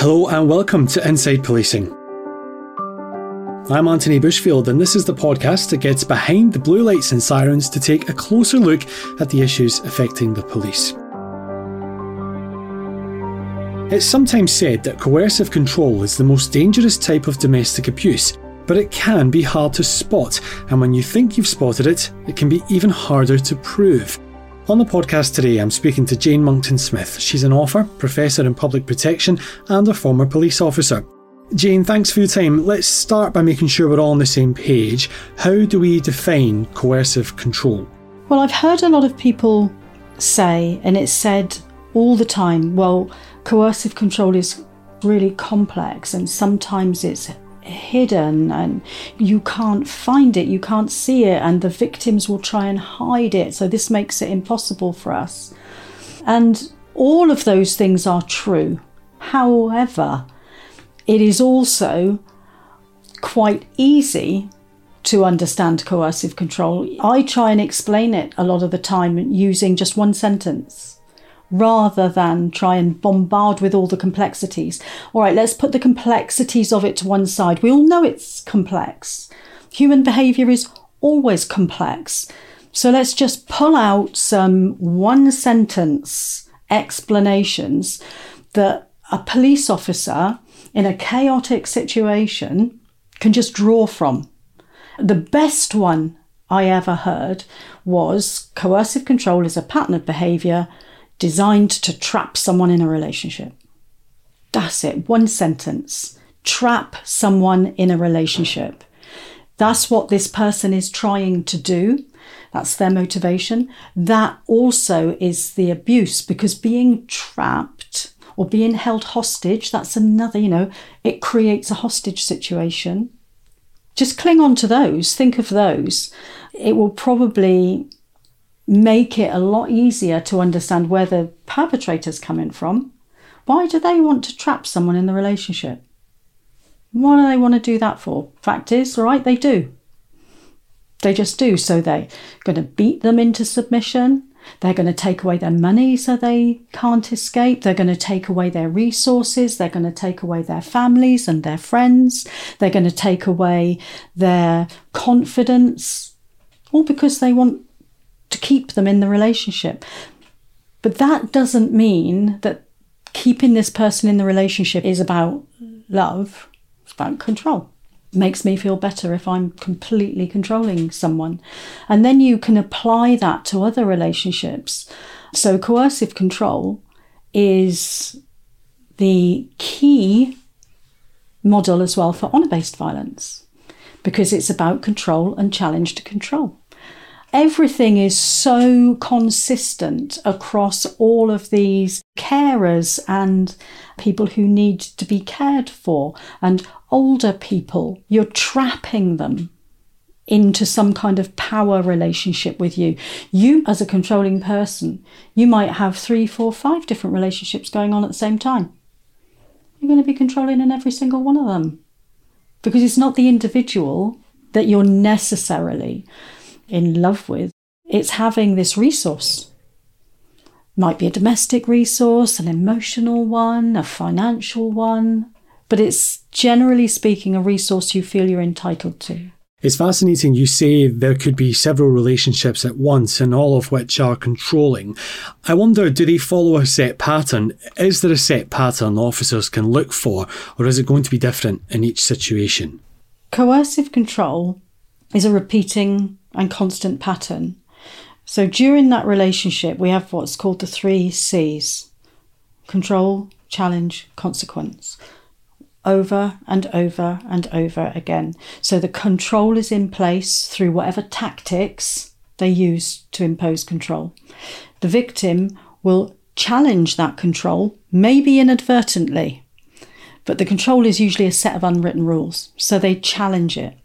Hello and welcome to Inside Policing. I'm Anthony Bushfield and this is the podcast that gets behind the blue lights and sirens to take a closer look at the issues affecting the police. It's sometimes said that coercive control is the most dangerous type of domestic abuse, but it can be hard to spot, and when you think you've spotted it, it can be even harder to prove. On the podcast today, I'm speaking to Jane Monckton-Smith. She's an author, professor in public protection, and a former police officer. Jane, thanks for your time. Let's start by making sure we're all on the same page. How do we define coercive control? Well, I've heard a lot of people say, and it's said all the time, well, coercive control is really complex and sometimes it's hidden and you can't find it, you can't see it, and the victims will try and hide it, so this makes it impossible for us. And all of those things are true. However, it is also quite easy to understand coercive control. I try and explain it a lot of the time using just one sentence, rather than try and bombard with all the complexities. All right, let's put the complexities of it to one side. We all know it's complex. Human behaviour is always complex. So let's just pull out some one-sentence explanations that a police officer in a chaotic situation can just draw from. The best one I ever heard was coercive control is a pattern of behaviour designed to trap someone in a relationship. That's it, one sentence. Trap someone in a relationship. That's what this person is trying to do. That's their motivation. That also is the abuse, because being trapped or being held hostage, that's another, it creates a hostage situation. Just cling on to those, think of those. It will probably make it a lot easier to understand where the perpetrator's coming from. Why do they want to trap someone in the relationship? What do they want to do that for? Fact is, all right, they do. They just do. So they're going to beat them into submission. They're going to take away their money so they can't escape. They're going to take away their resources. They're going to take away their families and their friends. They're going to take away their confidence, all because they want to keep them in the relationship. But that doesn't mean that keeping this person in the relationship is about love. It's about control. It makes me feel better if I'm completely controlling someone. And then you can apply that to other relationships. So coercive control is the key model as well for honour-based violence, because it's about control and challenge to control. Everything is so consistent across all of these carers and people who need to be cared for and older people. You're trapping them into some kind of power relationship with you. You, as a controlling person, you might have 3, 4, 5 different relationships going on at the same time. You're going to be controlling in every single one of them, because it's not the individual that you're necessarily in love with. It's having this resource. Might be a domestic resource, an emotional one, a financial one, but it's generally speaking a resource you feel you're entitled to. It's fascinating you say there could be several relationships at once and all of which are controlling. I wonder, do they follow a set pattern? Is there a set pattern officers can look for, or is it going to be different in each situation? Coercive control is a repeating and constant pattern. So during that relationship, we have what's called the 3 C's. Control, challenge, consequence. Over and over and over again. So the control is in place through whatever tactics they use to impose control. The victim will challenge that control, maybe inadvertently, but the control is usually a set of unwritten rules. So they challenge it.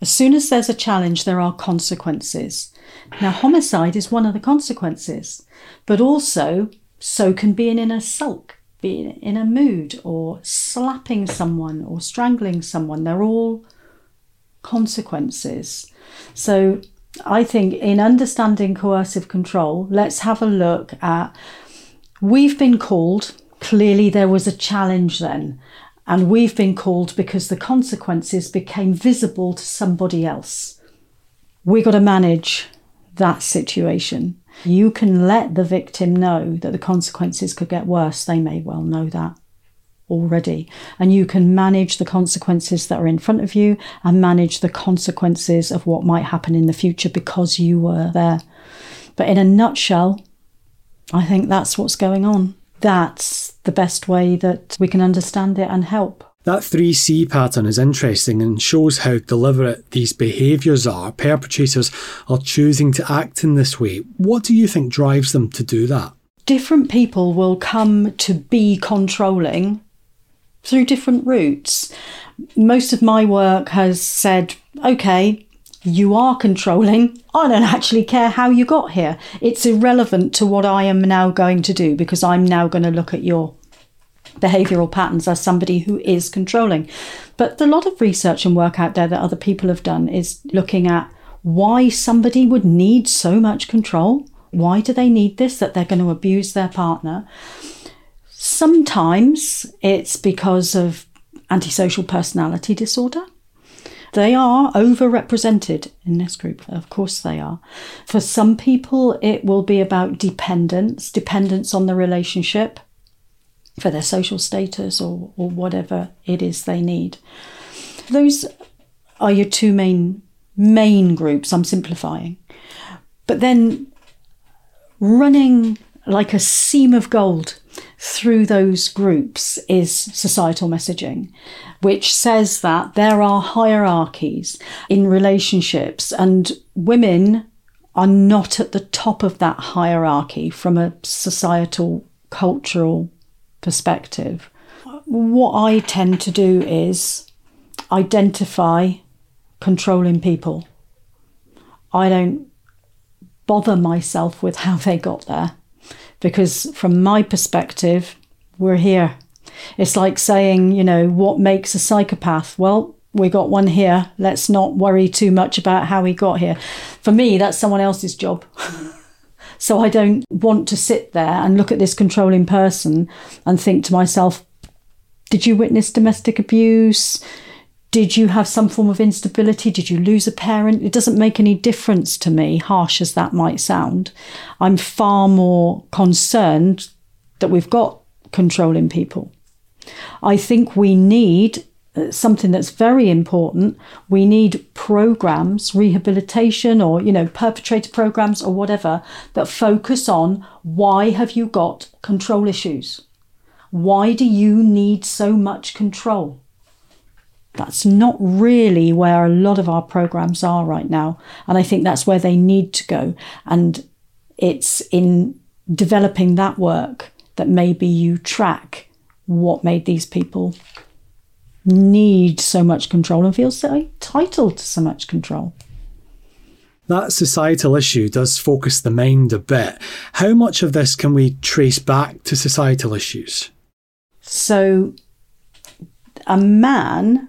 As soon as there's a challenge, there are consequences. Now, homicide is one of the consequences, but also so can being in a sulk, being in a mood, or slapping someone or strangling someone. They're all consequences. So I think in understanding coercive control, let's have a look at, we've been called Clearly there was a challenge then, and we've been called because the consequences became visible to somebody else. We've got to manage that situation. You can let the victim know that the consequences could get worse. They may well know that already. And you can manage the consequences that are in front of you and manage the consequences of what might happen in the future because you were there. But in a nutshell, I think that's what's going on. That's the best way that we can understand it and help. That 3C pattern is interesting and shows how deliberate these behaviours are. Perpetrators are choosing to act in this way. What do you think drives them to do that? Different people will come to be controlling through different routes. Most of my work has said, OK, you are controlling. I don't actually care how you got here. It's irrelevant to what I am now going to do because I'm now going to look at your behavioural patterns as somebody who is controlling. But a lot of research and work out there that other people have done is looking at why somebody would need so much control. Why do they need this, that they're going to abuse their partner? Sometimes it's because of antisocial personality disorder. They are overrepresented in this group. Of course they are. For some people, it will be about dependence on the relationship, for their social status or whatever it is they need. Those are your two main groups. I'm simplifying. But then running like a seam of gold through those groups is societal messaging, which says that there are hierarchies in relationships and women are not at the top of that hierarchy from a societal, cultural perspective. What I tend to do is identify controlling people. I don't bother myself with how they got there because from my perspective, we're here. It's like saying, what makes a psychopath? Well, we got one here. Let's not worry too much about how he got here. For me, that's someone else's job. So I don't want to sit there and look at this controlling person and think to myself, did you witness domestic abuse? Did you have some form of instability? Did you lose a parent? It doesn't make any difference to me, harsh as that might sound. I'm far more concerned that we've got controlling people. I think we need something that's very important. We need programs, rehabilitation or, perpetrator programs or whatever that focus on why have you got control issues? Why do you need so much control? That's not really where a lot of our programs are right now. And I think that's where they need to go. And it's in developing that work that maybe you track what made these people need so much control and feel so entitled to so much control. That societal issue does focus the mind a bit. How much of this can we trace back to societal issues? So a man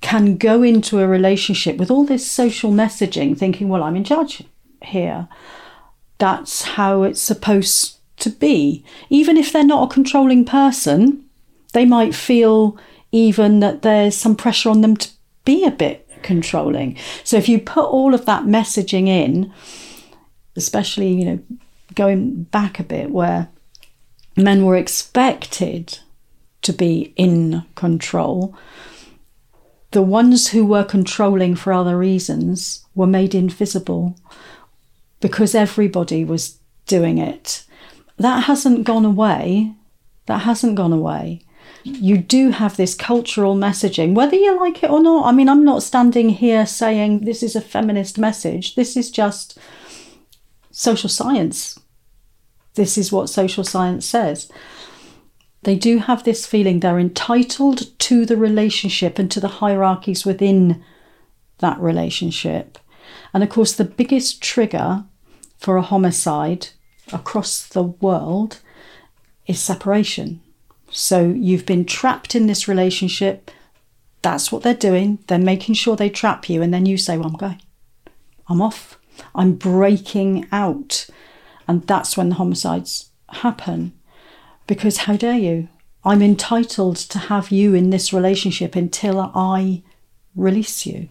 can go into a relationship with all this social messaging thinking, well, I'm in charge here. That's how it's supposed to be. Even if they're not a controlling person, they might feel even that there's some pressure on them to be a bit controlling. So if you put all of that messaging in, especially, going back a bit where men were expected to be in control, the ones who were controlling for other reasons were made invisible because everybody was doing it. That hasn't gone away. You do have this cultural messaging, whether you like it or not. I mean, I'm not standing here saying this is a feminist message. This is just social science. This is what social science says. They do have this feeling they're entitled to the relationship and to the hierarchies within that relationship. And of course, the biggest trigger for a homicide across the world is separation. So you've been trapped in this relationship. That's what they're doing. They're making sure they trap you. And then you say, well, I'm going. I'm off. I'm breaking out. And that's when the homicides happen. because how dare you? I'm entitled to have you in this relationship until I release you.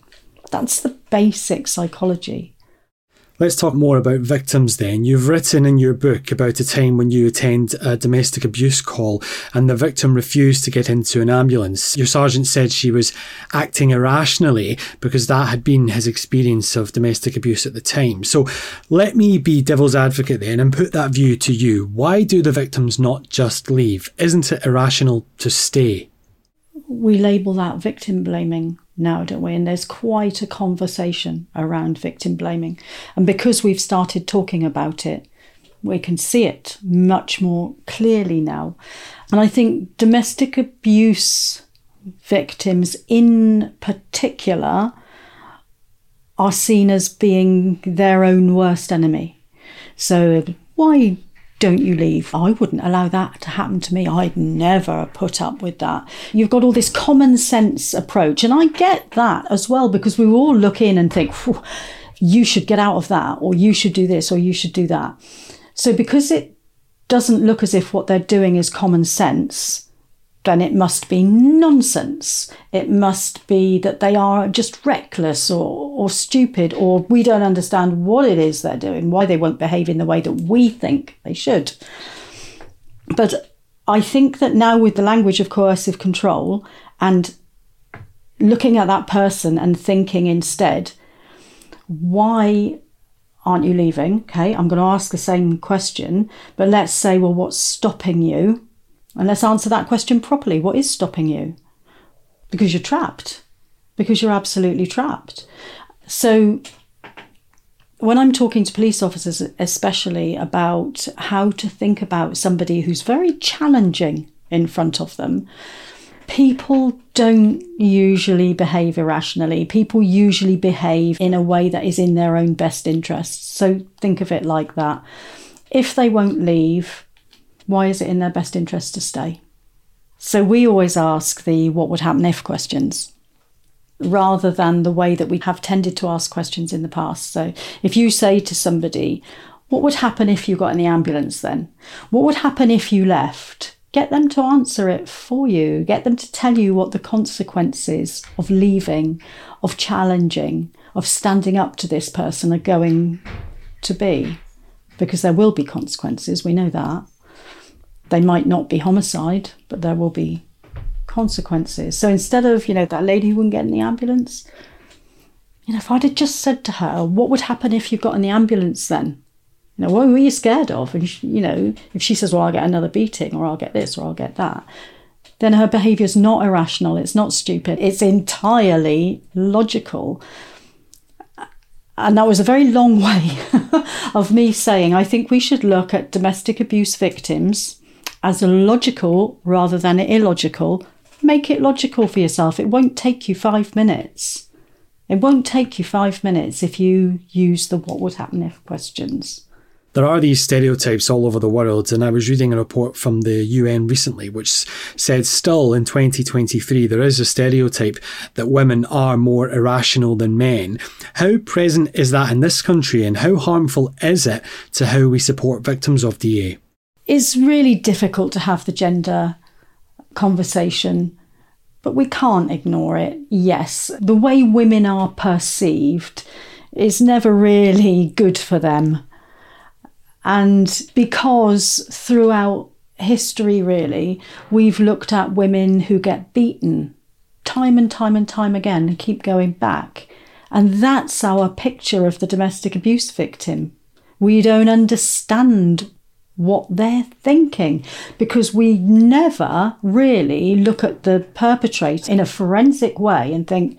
That's the basic psychology. Let's talk more about victims then. You've written in your book about a time when you attend a domestic abuse call and the victim refused to get into an ambulance. Your sergeant said she was acting irrationally because that had been his experience of domestic abuse at the time. So let me be devil's advocate then and put that view to you. Why do the victims not just leave? Isn't it irrational to stay? We label that victim blaming now, don't we? And there's quite a conversation around victim blaming. And because we've started talking about it, we can see it much more clearly now. And I think domestic abuse victims in particular are seen as being their own worst enemy. So why don't you leave? I wouldn't allow that to happen to me. I'd never put up with that. You've got all this common sense approach. And I get that as well, because we all look in and think, you should get out of that, or you should do this, or you should do that. So because it doesn't look as if what they're doing is common sense, then it must be nonsense. It must be that they are just reckless or stupid, or we don't understand what it is they're doing, why they won't behave in the way that we think they should. But I think that now with the language of coercive control and looking at that person and thinking instead, why aren't you leaving? Okay, I'm going to ask the same question, but let's say, well, what's stopping you? And let's answer that question properly. What is stopping you? Because you're trapped. Because you're absolutely trapped. So when I'm talking to police officers, especially about how to think about somebody who's very challenging in front of them, people don't usually behave irrationally. People usually behave in a way that is in their own best interests. So think of it like that. If they won't leave, why is it in their best interest to stay? So we always ask the what would happen if questions, rather than the way that we have tended to ask questions in the past. So if you say to somebody, what would happen if you got in the ambulance then? What would happen if you left? Get them to answer it for you. Get them to tell you what the consequences of leaving, of challenging, of standing up to this person are going to be. Because there will be consequences, we know that. They might not be homicide, but there will be consequences. So instead of, that lady who wouldn't get in the ambulance, if I'd have just said to her, what would happen if you got in the ambulance then? What were you scared of? And, if she says, well, I'll get another beating, or I'll get this, or I'll get that, then her behaviour's not irrational, it's not stupid, it's entirely logical. And that was a very long way of me saying, I think we should look at domestic abuse victims as a logical rather than illogical. Make it logical for yourself. It won't take you 5 minutes. It won't take you 5 minutes if you use the what would happen if questions. There are these stereotypes all over the world, and I was reading a report from the UN recently which said still in 2023 there is a stereotype that women are more irrational than men. How present is that in this country, and how harmful is it to how we support victims of DA? It's really difficult to have the gender conversation, but we can't ignore it. Yes, the way women are perceived is never really good for them. And because throughout history, really, we've looked at women who get beaten time and time and time again and keep going back. And that's our picture of the domestic abuse victim. We don't understand what they're thinking, because we never really look at the perpetrator in a forensic way and think,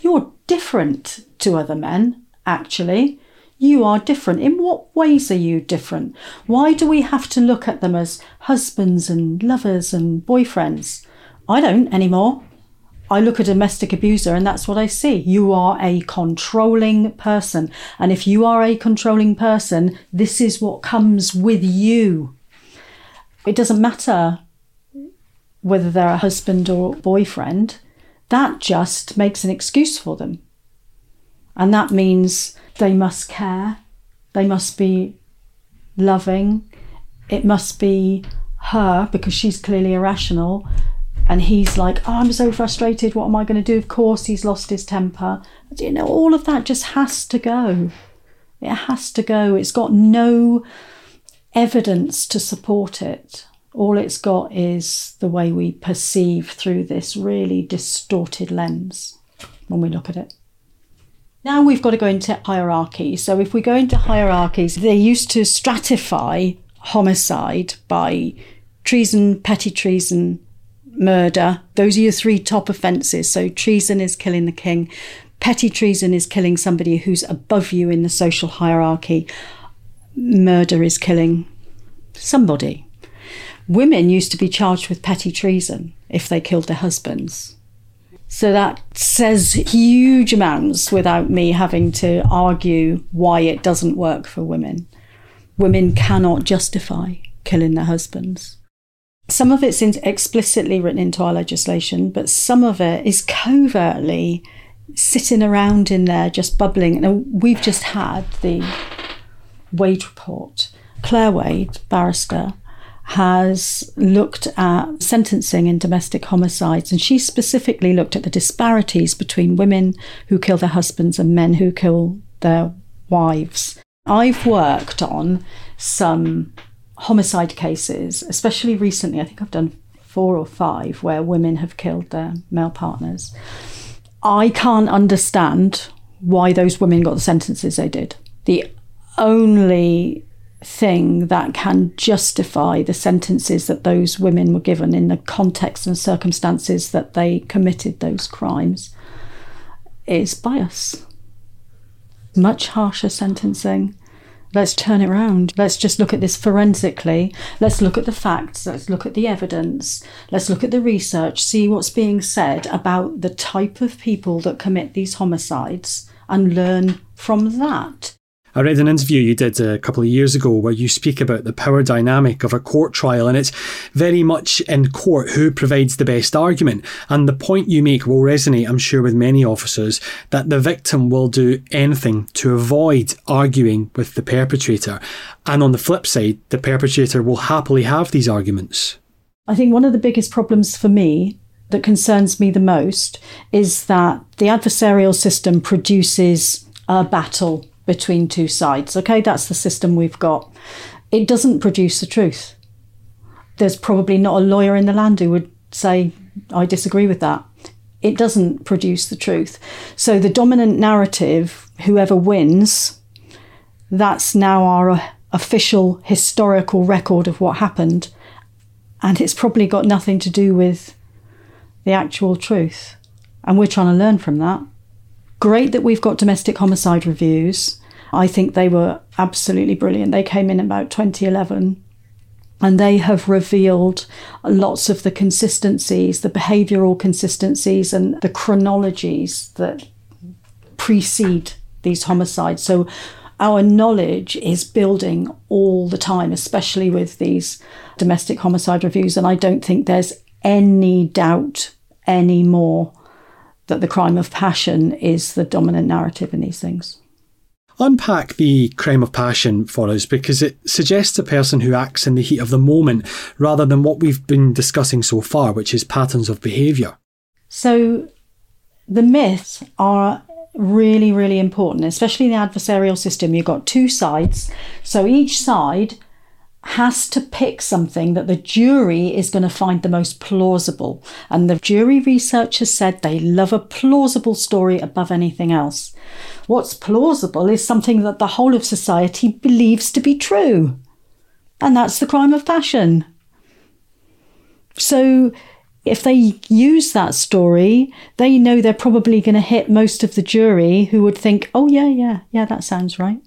you're different to other men, actually. You are different. In what ways are you different? Why do we have to look at them as husbands and lovers and boyfriends? I don't anymore. I look at a domestic abuser and that's what I see. You are a controlling person. And if you are a controlling person, this is what comes with you. It doesn't matter whether they're a husband or boyfriend. That just makes an excuse for them. And that means they must care. They must be loving. It must be her because she's clearly irrational, and he's like, oh, I'm so frustrated, what am I going to do? Of course he's lost his temper. You know, all of that just has to go. It has to go. It's got no evidence to support it. All it's got is the way we perceive through this really distorted lens when we look at it. Now we've got to go into hierarchy. So if we go into hierarchies, they used to stratify homicide by treason, petty treason, murder. Those are your three top offences. So treason is killing the king. Petty treason is killing somebody who's above you in the social hierarchy. Murder is killing somebody. Women used to be charged with petty treason if they killed their husbands. So that says huge amounts without me having to argue why it doesn't work for women. Women cannot justify killing their husbands. Some of it's explicitly written into our legislation, but some of it is covertly sitting around in there just bubbling. And we've just had the Wade report. Claire Wade, barrister, has looked at sentencing in domestic homicides, and she specifically looked at the disparities between women who kill their husbands and men who kill their wives. I've worked on some homicide cases, especially recently. I think I've done 4 or 5 where women have killed their male partners. I can't understand why those women got the sentences they did. The only thing that can justify the sentences that those women were given in the context and circumstances that they committed those crimes is bias. Much harsher sentencing. Let's turn it around. Let's just look at this forensically. Let's look at the facts. Let's look at the evidence. Let's look at the research, see what's being said about the type of people that commit these homicides and learn from that. I read an interview you did a couple of years ago where you speak about the power dynamic of a court trial, and it's very much in court who provides the best argument. And the point you make will resonate, I'm sure, with many officers, that the victim will do anything to avoid arguing with the perpetrator. And on the flip side, the perpetrator will happily have these arguments. I think one of the biggest problems for me that concerns me the most is that the adversarial system produces a battle between two sides. Okay, that's the system we've got. It doesn't produce the truth. There's probably not a lawyer in the land who would say, I disagree with that. It doesn't produce the truth. So the dominant narrative, whoever wins, that's now our official historical record of what happened. And it's probably got nothing to do with the actual truth. And we're trying to learn from that. Great that we've got domestic homicide reviews. I think they were absolutely brilliant. They came in about 2011, and they have revealed lots of the consistencies, the behavioural consistencies and the chronologies that precede these homicides. So our knowledge is building all the time, especially with these domestic homicide reviews. And I don't think there's any doubt anymore that the crime of passion is the dominant narrative in these things. Unpack the crime of passion for us, because it suggests a person who acts in the heat of the moment rather than what we've been discussing so far, which is patterns of behaviour. So the myths are really, really important, especially in the adversarial system. You've got two sides. So each side has to pick something that the jury is going to find the most plausible. And the jury research has said they love a plausible story above anything else. What's plausible is something that the whole of society believes to be true. And that's the crime of passion. So if they use that story, they know they're probably going to hit most of the jury who would think, oh, yeah, that sounds right.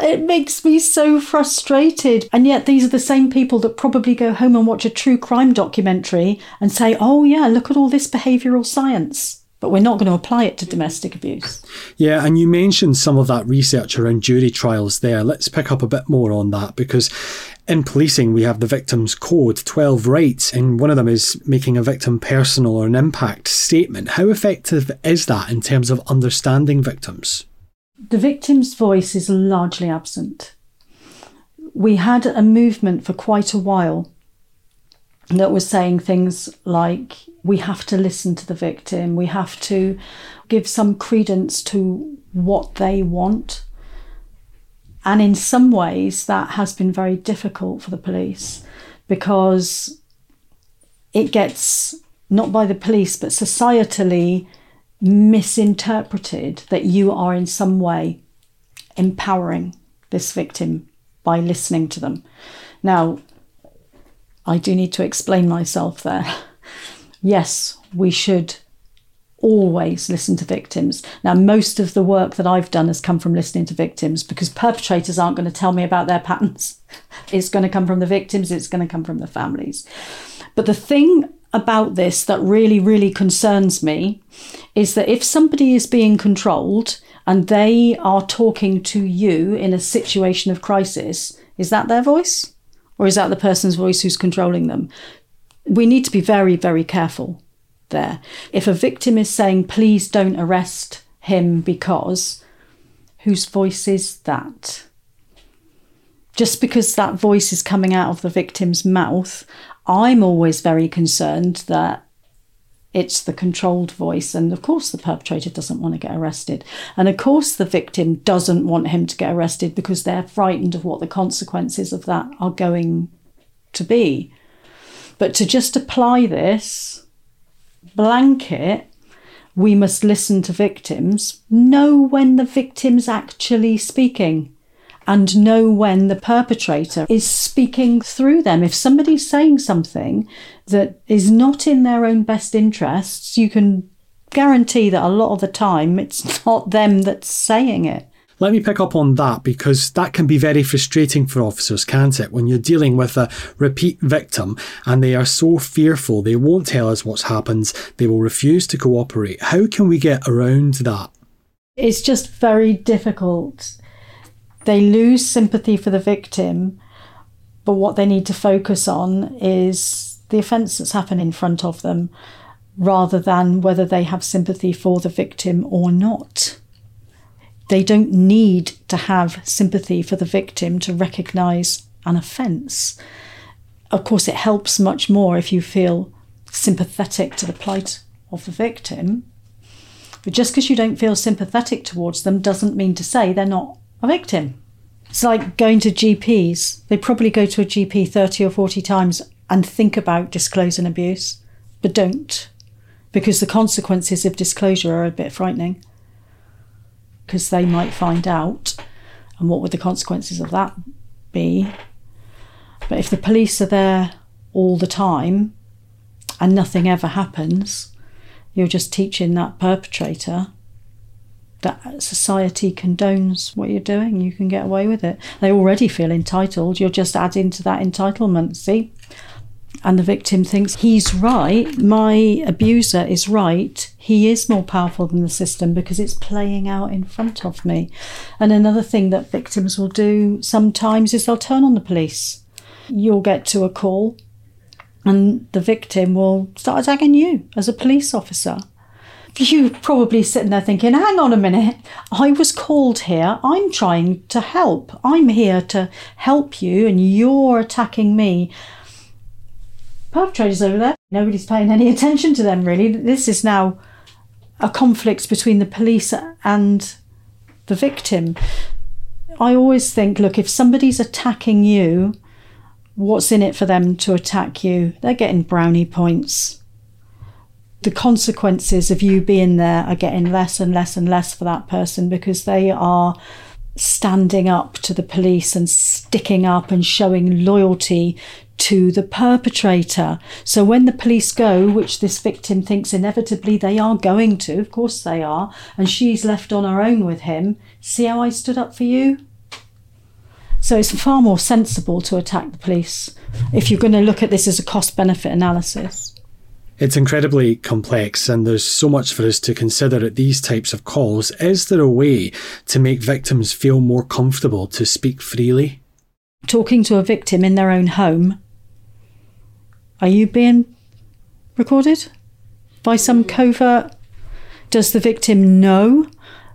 It makes me so frustrated. And yet these are the same people that probably go home and watch a true crime documentary and say, oh, yeah, look at all this behavioural science. But we're not going to apply it to domestic abuse. Yeah, and you mentioned some of that research around jury trials there. Let's pick up a bit more on that, because in policing, we have the Victims Code, 12 rights, and one of them is making a victim personal or an impact statement. How effective is that in terms of understanding victims? The victim's voice is largely absent. We had a movement for quite a while that was saying things like, we have to listen to the victim, we have to give some credence to what they want. And in some ways, that has been very difficult for the police, because it gets, not by the police, but societally misinterpreted that you are in some way empowering this victim by listening to them. Now, I do need to explain myself there. Yes, we should always listen to victims. Now, most of the work that I've done has come from listening to victims, because perpetrators aren't going to tell me about their patterns. It's going to come from the victims. It's going to come from the families. But the thing about this that really, really concerns me is that if somebody is being controlled and they are talking to you in a situation of crisis, is that their voice? Or is that the person's voice who's controlling them? We need to be very, very careful there. If a victim is saying, please don't arrest him because, whose voice is that? Just because that voice is coming out of the victim's mouth, I'm always very concerned that it's the controlled voice. And of course, the perpetrator doesn't want to get arrested. And of course, the victim doesn't want him to get arrested, because they're frightened of what the consequences of that are going to be. But to just apply this blanket, we must listen to victims, know when the victim's actually speaking, and know when the perpetrator is speaking through them. If somebody's saying something that is not in their own best interests, you can guarantee that a lot of the time it's not them that's saying it. Let me pick up on that, because that can be very frustrating for officers, can't it? When you're dealing with a repeat victim and they are so fearful, they won't tell us what's happened, they will refuse to cooperate. How can we get around that? It's just very difficult. They lose sympathy for the victim, but what they need to focus on is the offence that's happened in front of them, rather than whether they have sympathy for the victim or not. They don't need to have sympathy for the victim to recognise an offence. Of course, it helps much more if you feel sympathetic to the plight of the victim, but just because you don't feel sympathetic towards them doesn't mean to say they're not a victim. It's like going to GPs. They probably go to a GP 30 or 40 times and think about disclosing abuse, but don't, because the consequences of disclosure are a bit frightening, because they might find out, and what would the consequences of that be? But if the police are there all the time and nothing ever happens, you're just teaching that perpetrator that society condones what you're doing, you can get away with it. They already feel entitled, you're just adding to that entitlement, see? And the victim thinks, he's right, my abuser is right, he is more powerful than the system because it's playing out in front of me. And another thing that victims will do sometimes is they'll turn on the police. You'll get to a call and the victim will start attacking you as a police officer. You're probably sitting there thinking, hang on a minute, I was called here, I'm trying to help, I'm here to help you and you're attacking me. Perpetrators over there, nobody's paying any attention to them really. This is now a conflict between the police and the victim. I always think, look, if somebody's attacking you, what's in it for them to attack you? They're getting brownie points. The consequences of you being there are getting less and less and less for that person, because they are standing up to the police and sticking up and showing loyalty to the perpetrator. So when the police go, which this victim thinks inevitably they are going to, of course they are, and she's left on her own with him, see how I stood up for you? So it's far more sensible to attack the police if you're going to look at this as a cost-benefit analysis. It's incredibly complex and there's so much for us to consider at these types of calls. Is there a way to make victims feel more comfortable to speak freely? Talking to a victim in their own home. Are you being recorded by some covert? Does the victim know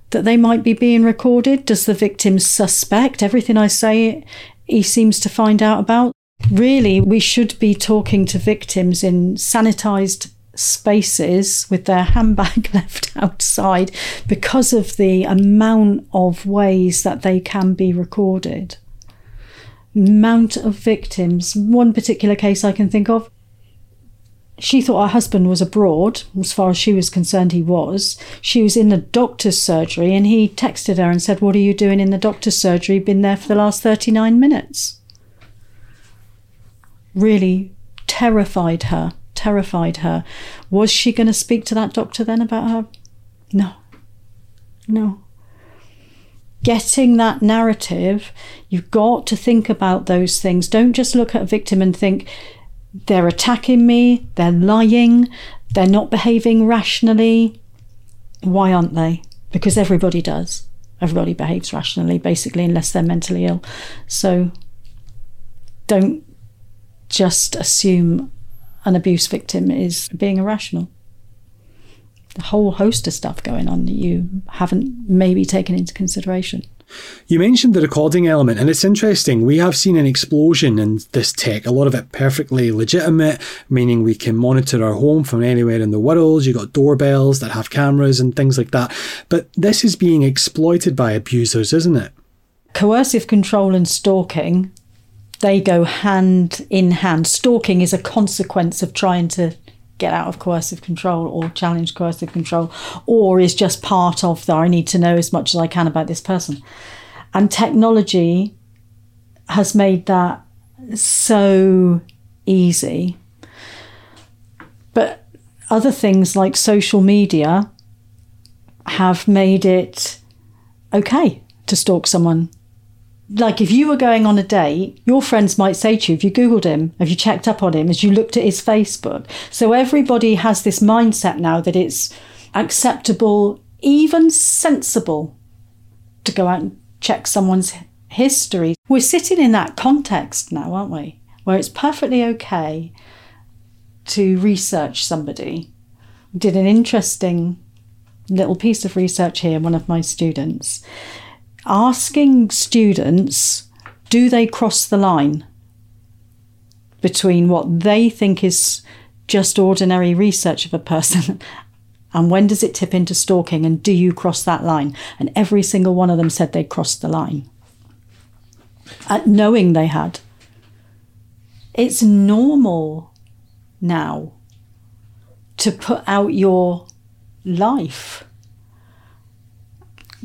that they might be being recorded? Does the victim suspect everything I say he seems to find out about? Really, we should be talking to victims in sanitised spaces with their handbag left outside because of the amount of ways that they can be recorded. Amount of victims. One particular case I can think of, she thought her husband was abroad. As far as she was concerned, he was. She was in the doctor's surgery and he texted her and said, "What are you doing in the doctor's surgery? Been there for the last 39 minutes. Really terrified her. Was she going to speak to that doctor then about her? No. Getting that narrative, you've got to think about those things. Don't just look at a victim and think, they're attacking me, they're lying, they're not behaving rationally. Why aren't they? Because everybody does. Everybody behaves rationally, basically, unless they're mentally ill. So don't just assume an abuse victim is being irrational. A whole host of stuff going on that you haven't maybe taken into consideration. You mentioned the recording element, and it's interesting. We have seen an explosion in this tech, a lot of it perfectly legitimate, meaning we can monitor our home from anywhere in the world. You've got doorbells that have cameras and things like that. But this is being exploited by abusers, isn't it? Coercive control and stalking, they go hand in hand. Stalking is a consequence of trying to get out of coercive control or challenge coercive control, or is just part of the I need to know as much as I can about this person. And technology has made that so easy. But other things like social media have made it okay to stalk someone. Like if you were going on a date, your friends might say to you, have you Googled him? Have you checked up on him? Have you looked at his Facebook? So everybody has this mindset now that it's acceptable, even sensible, to go out and check someone's history. We're sitting in that context now, aren't we? Where it's perfectly okay to research somebody. I did an interesting little piece of research here, one of my students. Asking students, do they cross the line between what they think is just ordinary research of a person and when does it tip into stalking, and do you cross that line? And every single one of them said they crossed the line, knowing they had. It's normal now to put out your life.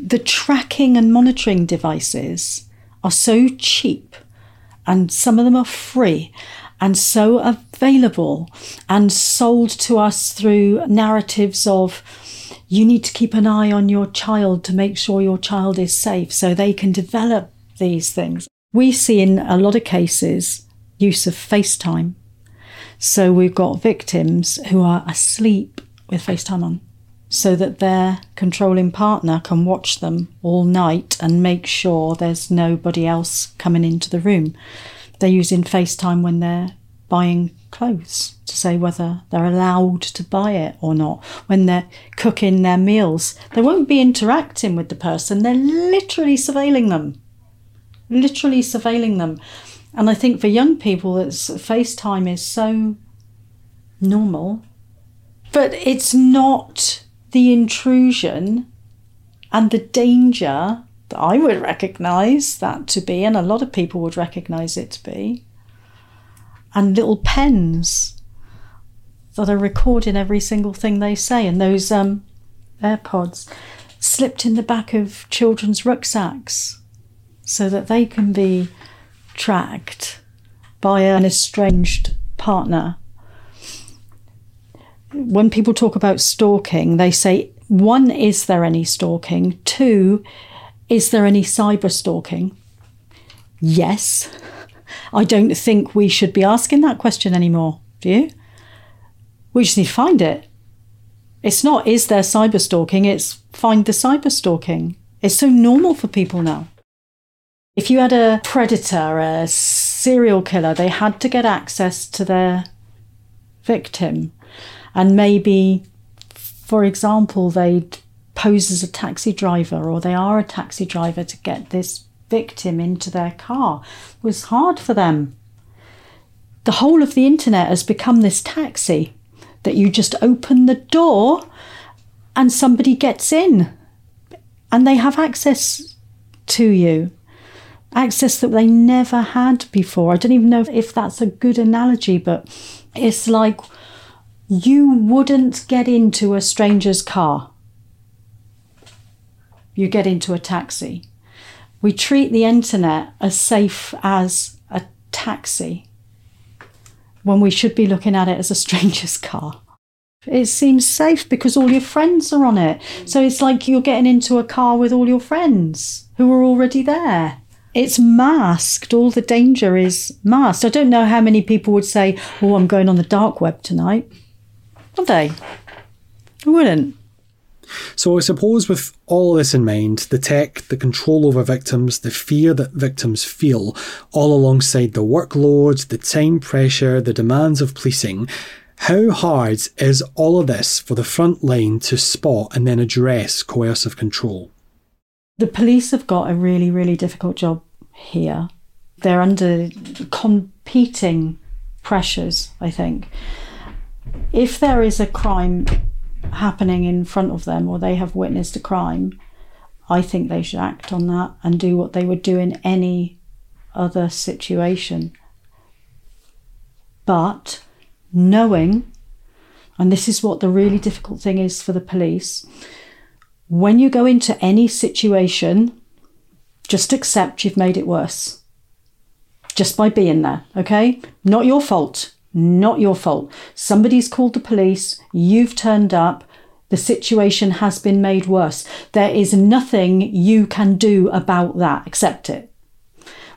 The tracking and monitoring devices are so cheap, and some of them are free and so available and sold to us through narratives of you need to keep an eye on your child to make sure your child is safe so they can develop these things. We see in a lot of cases use of FaceTime. So we've got victims who are asleep with FaceTime on, so that their controlling partner can watch them all night and make sure there's nobody else coming into the room. They're using FaceTime when they're buying clothes to say whether they're allowed to buy it or not. When they're cooking their meals, they won't be interacting with the person. They're literally surveilling them. And I think for young people, FaceTime is so normal. But it's not the intrusion and the danger that I would recognise that to be, and a lot of people would recognise it to be, and little pens that are recording every single thing they say, and those AirPods slipped in the back of children's rucksacks so that they can be tracked by an estranged partner. When people talk about stalking, they say, one, is there any stalking? Two, is there any cyber stalking? Yes. I don't think we should be asking that question anymore, do you? We just need to find it. It's not, is there cyber stalking? It's find the cyber stalking. It's so normal for people now. If you had a predator, a serial killer, they had to get access to their victim. And maybe, for example, they'd pose as a taxi driver, or they are a taxi driver, to get this victim into their car. It was hard for them. the whole of the internet has become this taxi that you just open the door and somebody gets in and they have access to you, access that they never had before. I don't even know if that's a good analogy, but it's like you wouldn't get into a stranger's car. You get into a taxi. We treat the internet as safe as a taxi when we should be looking at it as a stranger's car. It seems safe because all your friends are on it. So it's like you're getting into a car with all your friends who are already there. It's masked. All the danger is masked. I don't know how many people would say, oh, I'm going on the dark web tonight. Would they? I wouldn't. So I suppose with all this in mind, the tech, the control over victims, the fear that victims feel, all alongside the workloads, the time pressure, the demands of policing, how hard is all of this for the front line to spot and then address coercive control? The police have got a really, really difficult job here. They're under competing pressures, I think. If there is a crime happening in front of them or they have witnessed a crime, I think they should act on that and do what they would do in any other situation. But knowing, and this is what the really difficult thing is for the police, when you go into any situation, just accept you've made it worse just by being there, okay? Not your fault. Not your fault. Somebody's called the police. You've turned up. The situation has been made worse. There is nothing you can do about that. Accept it.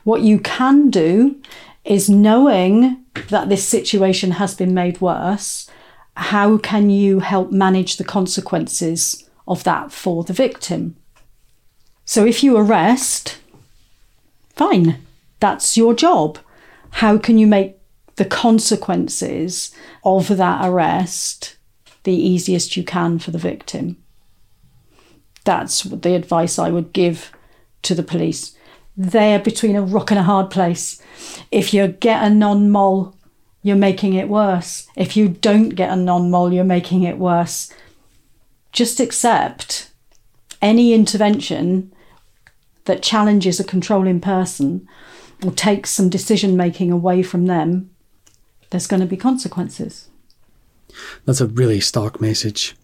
What you can do is knowing that this situation has been made worse. How can you help manage the consequences of that for the victim? So if you arrest, fine. That's your job. How can you make the consequences of that arrest the easiest you can for the victim? That's the advice I would give to the police. They're between a rock and a hard place. If you get a non-mol, you're making it worse. If you don't get a non-mol, you're making it worse. Just accept any intervention that challenges a controlling person or takes some decision-making away from them, there's going to be consequences. That's a really stark message.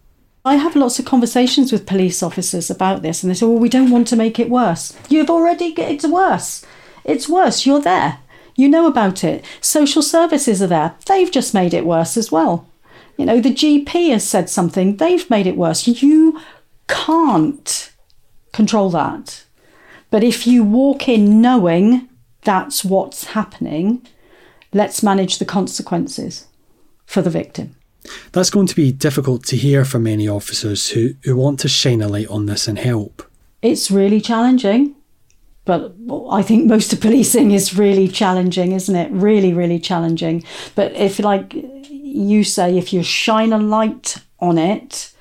I have lots of conversations with police officers about this, and they say, well, we don't want to make it worse. You've already, it's worse. It's worse. You're there. You know about it. Social services are there. They've just made it worse as well. You know, the GP has said something. They've made it worse. You can't control that. But if you walk in knowing that's what's happening, let's manage the consequences for the victim. That's going to be difficult to hear for many officers who want to shine a light on this and help. It's really challenging, but I think most of policing is really challenging, isn't it? Really, really challenging. But if, like you say, if you shine a light on it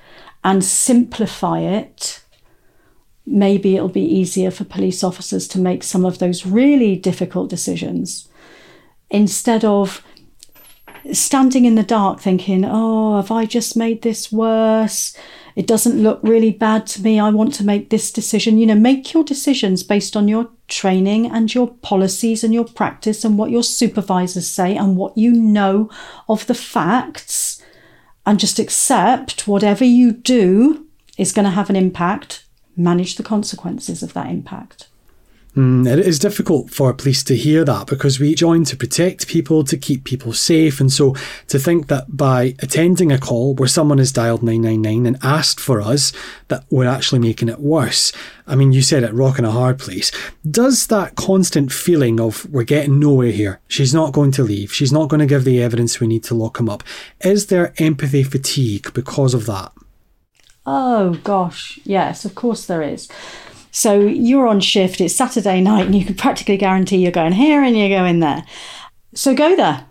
and simplify it, maybe it'll be easier for police officers to make some of those really difficult decisions instead of standing in the dark thinking, oh, have I just made this worse? It doesn't look really bad to me. I want to make this decision. You know, make your decisions based on your training and your policies and your practice and what your supervisors say and what you know of the facts, and just accept whatever you do is going to have an impact. Manage the consequences of that impact. It is difficult for police to hear that because we join to protect people, to keep people safe. And so to think that by attending a call where someone has dialed 999 and asked for us, that we're actually making it worse. I mean, you said it, rock and a hard place. Does that constant feeling of we're getting nowhere here, she's not going to leave, she's not going to give the evidence we need to lock him up, is there empathy fatigue because of that? Oh, gosh, yes, of course there is. So you're on shift, it's Saturday night, and you can practically guarantee you're going here and you're going there. So go there.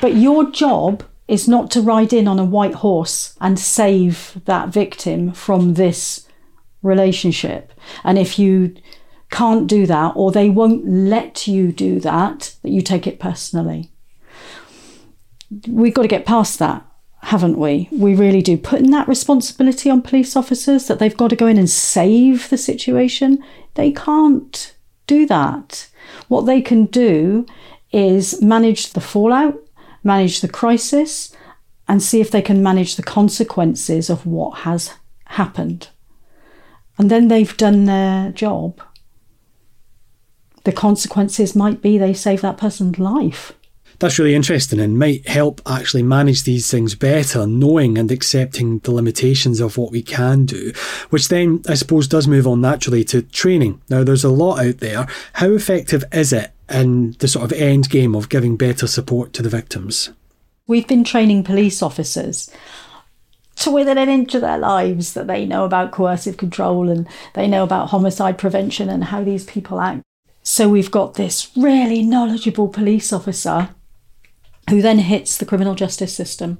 But your job is not to ride in on a white horse and save that victim from this relationship. And if you can't do that, or they won't let you do that, that you take it personally. we've got to get past that, haven't we? We really do. Putting that responsibility on police officers that they've got to go in and save the situation, they can't do that. What they can do is manage the fallout, manage the crisis, and see if they can manage the consequences of what has happened. And then they've done their job. The consequences might be they save that person's life. That's really interesting and might help actually manage these things better, knowing and accepting the limitations of what we can do, which then I suppose does move on naturally to training. Now, there's a lot out there. How effective is it in the sort of end game of giving better support to the victims? We've been training police officers to within an inch of their lives that they know about coercive control and they know about homicide prevention and how these people act. So we've got this really knowledgeable police officer who then hits the criminal justice system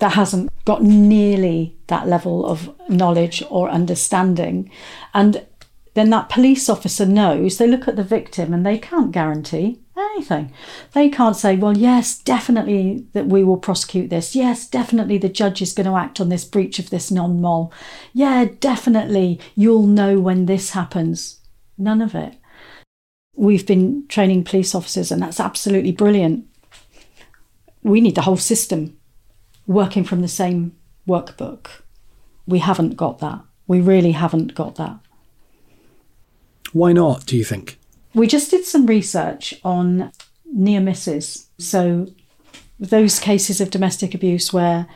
that hasn't got nearly that level of knowledge or understanding. And then that police officer knows, they look at the victim and they can't guarantee anything. They can't say, well, yes, definitely that we will prosecute this. Yes, definitely the judge is going to act on this breach of this non-mol. Yeah, definitely you'll know when this happens. None of it. We've been training police officers, and that's absolutely brilliant. We need the whole system working from the same workbook. We haven't got that. We really haven't got that. Why not, do you think? We just did some research on near misses. So those cases of domestic abuse where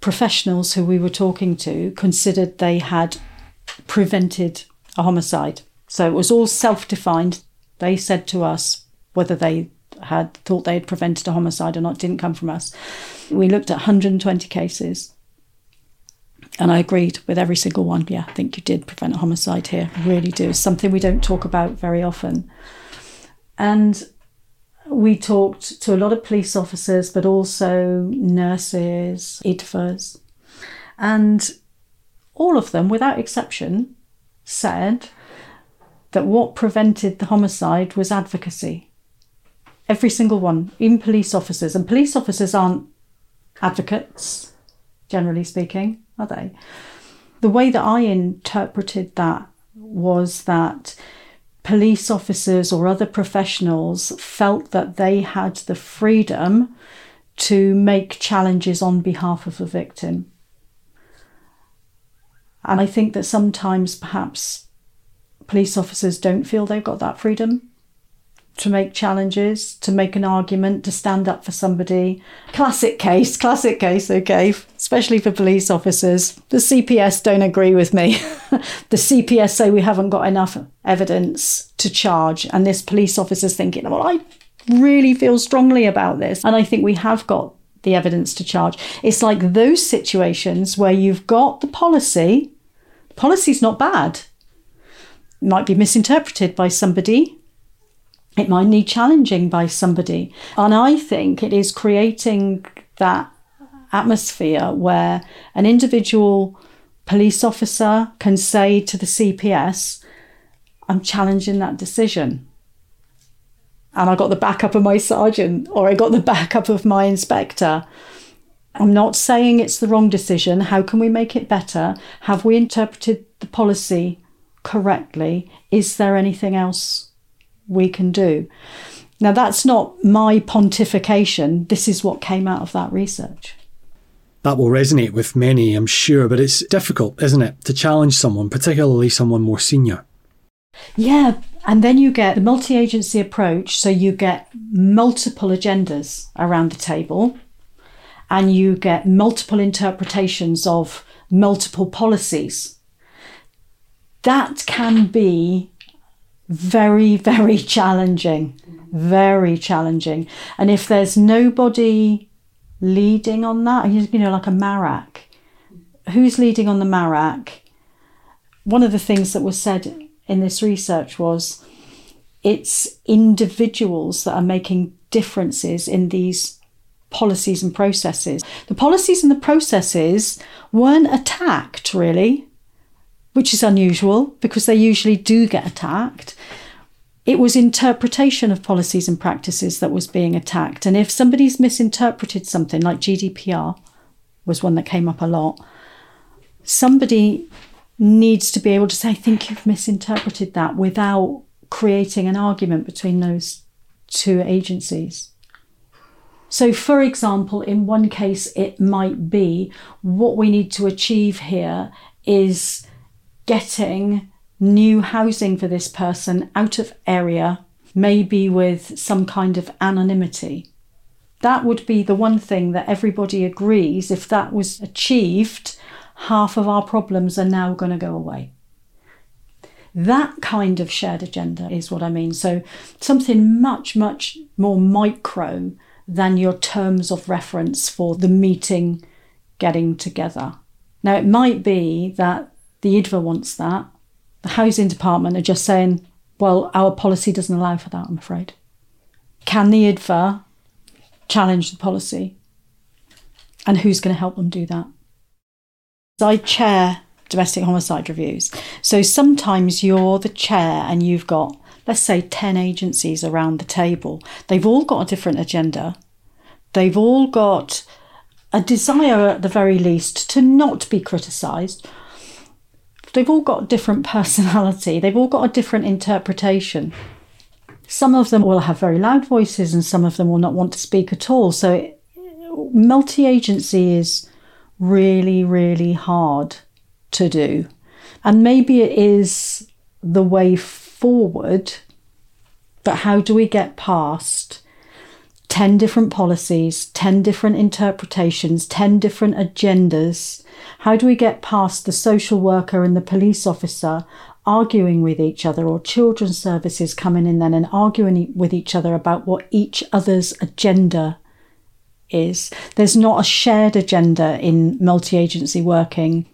professionals who we were talking to considered they had prevented a homicide. So it was all self-defined. They said to us whether they had thought they had prevented a homicide or not didn't come from us. We looked at 120 cases and I agreed with every single one. Yeah, I think you did prevent a homicide here. I really do. It's something we don't talk about very often. And we talked to a lot of police officers, but also nurses, IDVAs, and all of them, without exception, said that what prevented the homicide was advocacy. Every single one, even police officers. And police officers aren't advocates, generally speaking, are they? The way that I interpreted that was that police officers or other professionals felt that they had the freedom to make challenges on behalf of a victim. And I think that sometimes perhaps police officers don't feel they've got that freedom to make challenges, to make an argument, to stand up for somebody. Classic case, okay, especially for police officers. The CPS don't agree with me. The CPS say we haven't got enough evidence to charge. And this police officer's thinking, well, I really feel strongly about this. And I think we have got the evidence to charge. It's like those situations where you've got the policy. Policy's not bad. It might be misinterpreted by somebody. It might need challenging by somebody. And I think it is creating that atmosphere where an individual police officer can say to the CPS, I'm challenging that decision. And I got the backup of my sergeant, or I got the backup of my inspector. I'm not saying it's the wrong decision. How can we make it better? Have we interpreted the policy correctly? Is there anything else we can do? Now, that's not my pontification. This is what came out of that research. That will resonate with many, I'm sure, but it's difficult, isn't it, to challenge someone, particularly someone more senior? Yeah, and then you get the multi-agency approach, so you get multiple agendas around the table and you get multiple interpretations of multiple policies. That can be very, very challenging, very challenging. And if there's nobody leading on that, you know, like a MARAC, who's leading on the MARAC? One of the things that was said in this research was it's individuals that are making differences in these policies and processes. The policies and the processes weren't attacked, really, which is unusual because they usually do get attacked. it was interpretation of policies and practices that was being attacked. And if somebody's misinterpreted something, like GDPR was one that came up a lot, somebody needs to be able to say, I think you've misinterpreted that, without creating an argument between those two agencies. So, for example, in one case, it might be what we need to achieve here is getting new housing for this person out of area, maybe with some kind of anonymity. That would be the one thing that everybody agrees, if that was achieved, half of our problems are now going to go away. That kind of shared agenda is what I mean. So something much, much more micro than your terms of reference for the meeting getting together. Now, it might be that the IDVA wants that. The housing department are just saying, well, our policy doesn't allow for that, I'm afraid. Can the IDVA challenge the policy? And who's going to help them do that? I chair domestic homicide reviews. So sometimes you're the chair and you've got, let's say, 10 agencies around the table. They've all got a different agenda. They've all got a desire, at the very least, to not be criticised. They've all got different personality. They've all got a different interpretation. Some of them will have very loud voices and some of them will not want to speak at all. So multi-agency is really, really hard to do. And maybe it is the way forward, but how do we get past 10 different policies, 10 different interpretations, 10 different agendas? How do we get past the social worker and the police officer arguing with each other, or children's services coming in then and arguing with each other about what each other's agenda is? There's not a shared agenda in multi-agency working.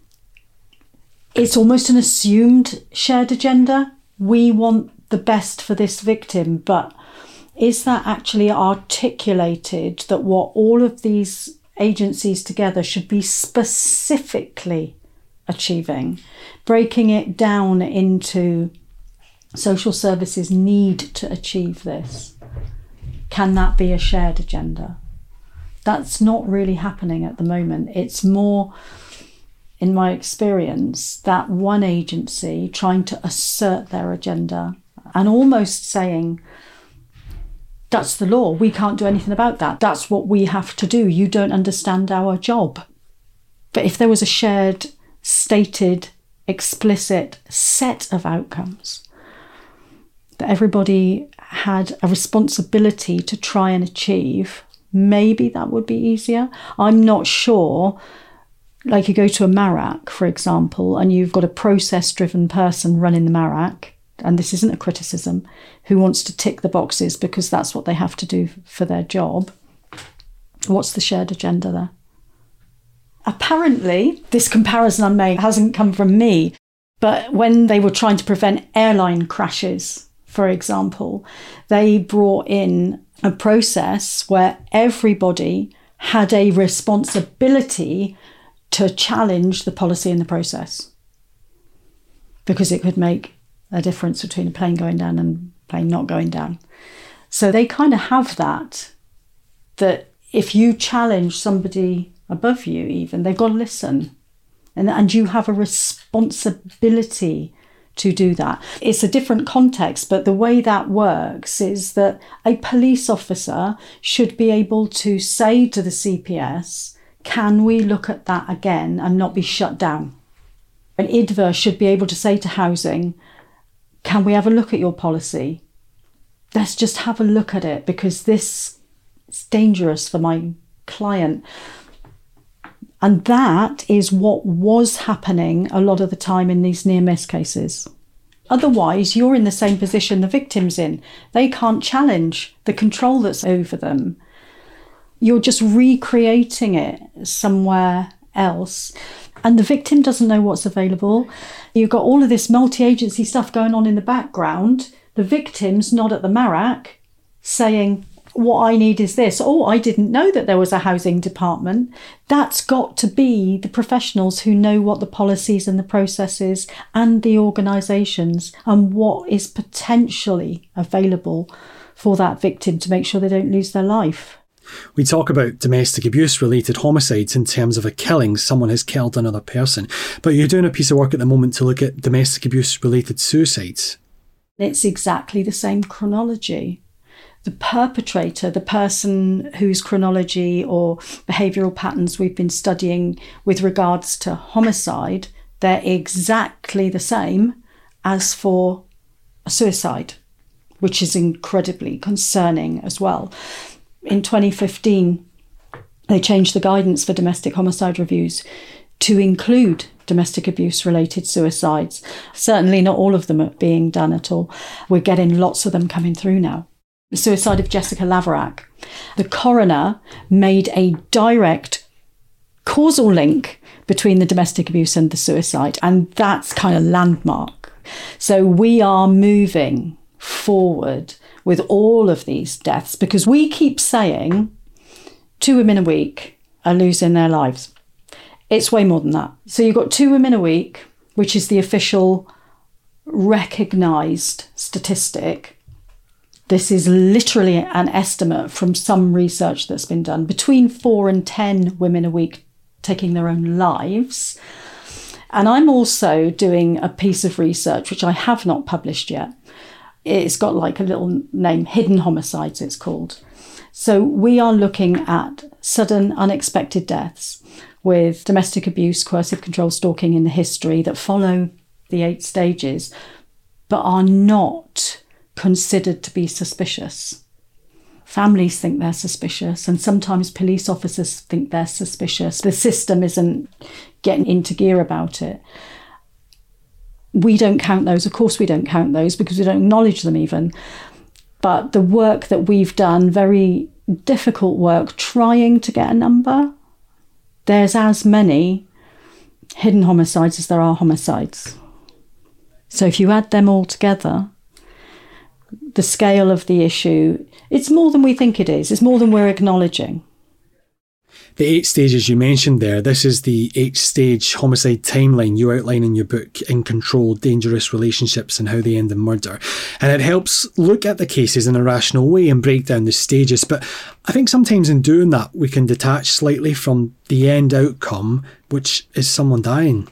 It's almost an assumed shared agenda. We want the best for this victim, but is that actually articulated, that what all of these agencies together should be specifically achieving, breaking it down into social services need to achieve this? Can that be a shared agenda? That's not really happening at the moment. It's more, in my experience, that one agency trying to assert their agenda and almost saying, that's the law, we can't do anything about that. That's what we have to do. You don't understand our job. But if there was a shared, stated, explicit set of outcomes that everybody had a responsibility to try and achieve, maybe that would be easier. I'm not sure. Like, you go to a MARAC, for example, and you've got a process-driven person running the MARAC, and this isn't a criticism, who wants to tick the boxes because that's what they have to do for their job. What's the shared agenda there? Apparently, this comparison I made hasn't come from me, but when they were trying to prevent airline crashes, for example, they brought in a process where everybody had a responsibility to challenge the policy and the process, because it could make a difference between a plane going down and a plane not going down. So they kind of have that if you challenge somebody above you even, they've got to listen. And you have a responsibility to do that. It's a different context, but the way that works is that a police officer should be able to say to the CPS, can we look at that again, and not be shut down? An IDVA should be able to say to housing, can we have a look at your policy? Let's just have a look at it, because this is dangerous for my client. And that is what was happening a lot of the time in these near-miss cases. Otherwise, you're in the same position the victim's in. They can't challenge the control that's over them. You're just recreating it somewhere else. And the victim doesn't know what's available. You've got all of this multi-agency stuff going on in the background. The victim's not at the MARAC saying, what I need is this. Oh, I didn't know that there was a housing department. That's got to be the professionals who know what the policies and the processes and the organisations and what is potentially available for that victim to make sure they don't lose their life. We talk about domestic abuse-related homicides in terms of a killing, someone has killed another person, but you're doing a piece of work at the moment to look at domestic abuse-related suicides. It's exactly the same chronology. The perpetrator, the person whose chronology or behavioural patterns we've been studying with regards to homicide, they're exactly the same as for suicide, which is incredibly concerning as well. In 2015, they changed the guidance for domestic homicide reviews to include domestic abuse-related suicides. Certainly not all of them are being done at all. We're getting lots of them coming through now. The suicide of Jessica Laverack. The coroner made a direct causal link between the domestic abuse and the suicide, and that's kind of landmark. So we are moving forward with all of these deaths because we keep saying 2 women a week are losing their lives. It's way more than that. So you've got 2 women a week, which is the official recognised statistic. This is literally an estimate from some research that's been done. Between 4 and 10 women a week taking their own lives. And I'm also doing a piece of research, which I have not published yet. It's got like a little name, hidden homicides it's called. So we are looking at sudden unexpected deaths with domestic abuse, coercive control, stalking in the history that follow the 8 stages, but are not considered to be suspicious. Families think they're suspicious, and sometimes police officers think they're suspicious. The system isn't getting into gear about it. We don't count those. Of course we don't count those because we don't acknowledge them even. But the work that we've done, very difficult work, trying to get a number, there's as many hidden homicides as there are homicides. So if you add them all together, the scale of the issue, it's more than we think it is. It's more than we're acknowledging. The 8 stages you mentioned there, this is the 8-stage homicide timeline you outline in your book, In Control: Dangerous Relationships and How They End in Murder. And it helps look at the cases in a rational way and break down the stages. But I think sometimes in doing that, we can detach slightly from the end outcome, which is someone dying.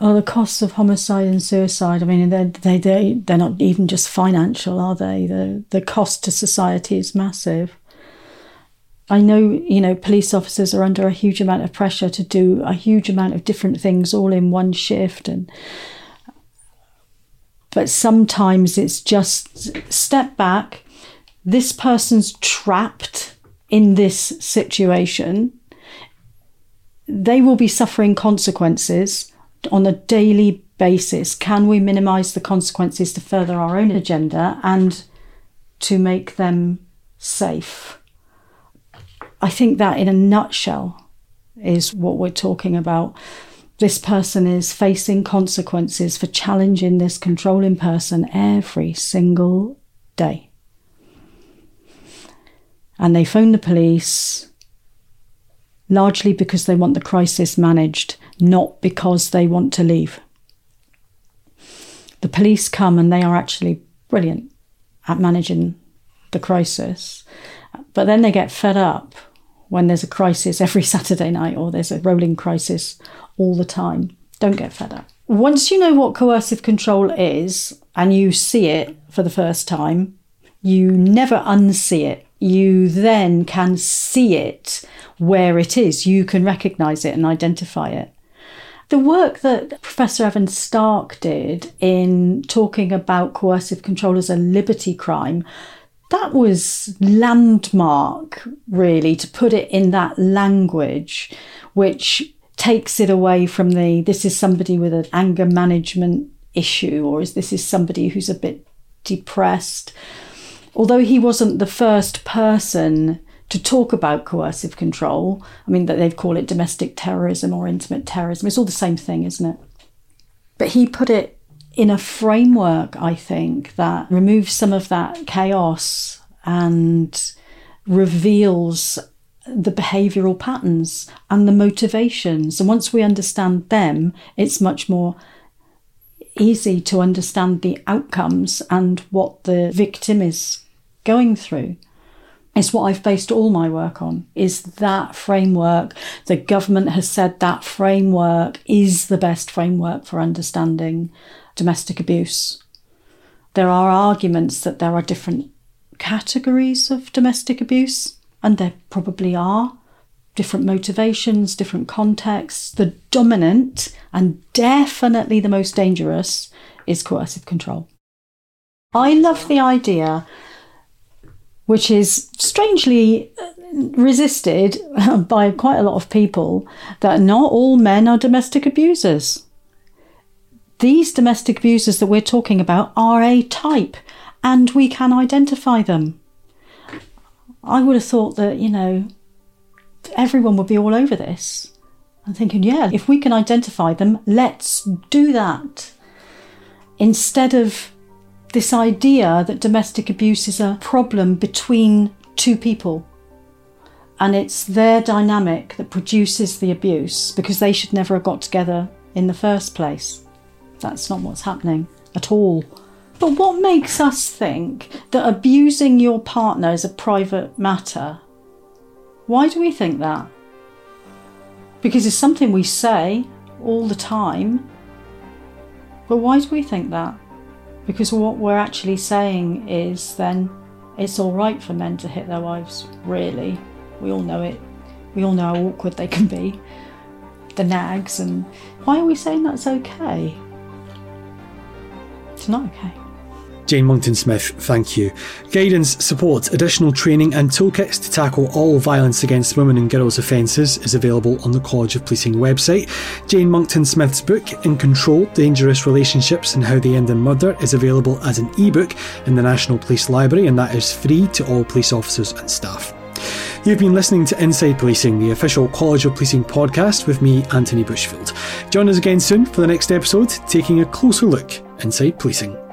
Oh, the costs of homicide and suicide, I mean, they're not even just financial, are they? The cost to society is massive. I know, police officers are under a huge amount of pressure to do a huge amount of different things all in one shift. But sometimes it's just step back. This person's trapped in this situation. They will be suffering consequences on a daily basis. Can we minimise the consequences to further our own agenda and to make them safe? I think that in a nutshell is what we're talking about. This person is facing consequences for challenging this controlling person every single day. And they phone the police largely because they want the crisis managed, not because they want to leave. The police come and they are actually brilliant at managing the crisis. But then they get fed up when there's a crisis every Saturday night or there's a rolling crisis all the time. Don't get fed up. Once you know what coercive control is and you see it for the first time, you never unsee it. You then can see it where it is. You can recognise it and identify it. The work that Professor Evan Stark did in talking about coercive control as a liberty crime, that was landmark, really, to put it in that language, which takes it away from this is somebody with an anger management issue, or this is somebody who's a bit depressed. Although he wasn't the first person to talk about coercive control, I mean, that they'd call it domestic terrorism or intimate terrorism, it's all the same thing, isn't it? But he put it in a framework, I think, that removes some of that chaos and reveals the behavioural patterns and the motivations. And once we understand them, it's much more easy to understand the outcomes and what the victim is going through. It's what I've based all my work on, is that framework. The government has said that framework is the best framework for understanding domestic abuse. There are arguments that there are different categories of domestic abuse, and there probably are different motivations, different contexts. The dominant and definitely the most dangerous is coercive control. I love the idea, which is strangely resisted by quite a lot of people, that not all men are domestic abusers. These domestic abusers that we're talking about are a type, and we can identify them. I would have thought that, you know, everyone would be all over this. I'm thinking, yeah, if we can identify them, let's do that. Instead of this idea that domestic abuse is a problem between two people and it's their dynamic that produces the abuse, because they should never have got together in the first place. That's not what's happening at all. But what makes us think that abusing your partner is a private matter? Why do we think that? Because it's something we say all the time. But why do we think that? Because what we're actually saying is then it's all right for men to hit their wives, really. We all know it. We all know how awkward they can be. The nags, and why are we saying that's okay? It's not okay. Jane Monckton-Smith, thank you. Guidance, support, additional training and toolkits to tackle all violence against women and girls offences is available on the College of Policing website. Jane Monckton-Smith's book, In Control: Dangerous Relationships and How They End in Murder, is available as an ebook in the National Police Library, and that is free to all police officers and staff. You've been listening to Inside Policing, the official College of Policing podcast, with me, Anthony Bushfield. Join us again soon for the next episode, taking a closer look inside policing.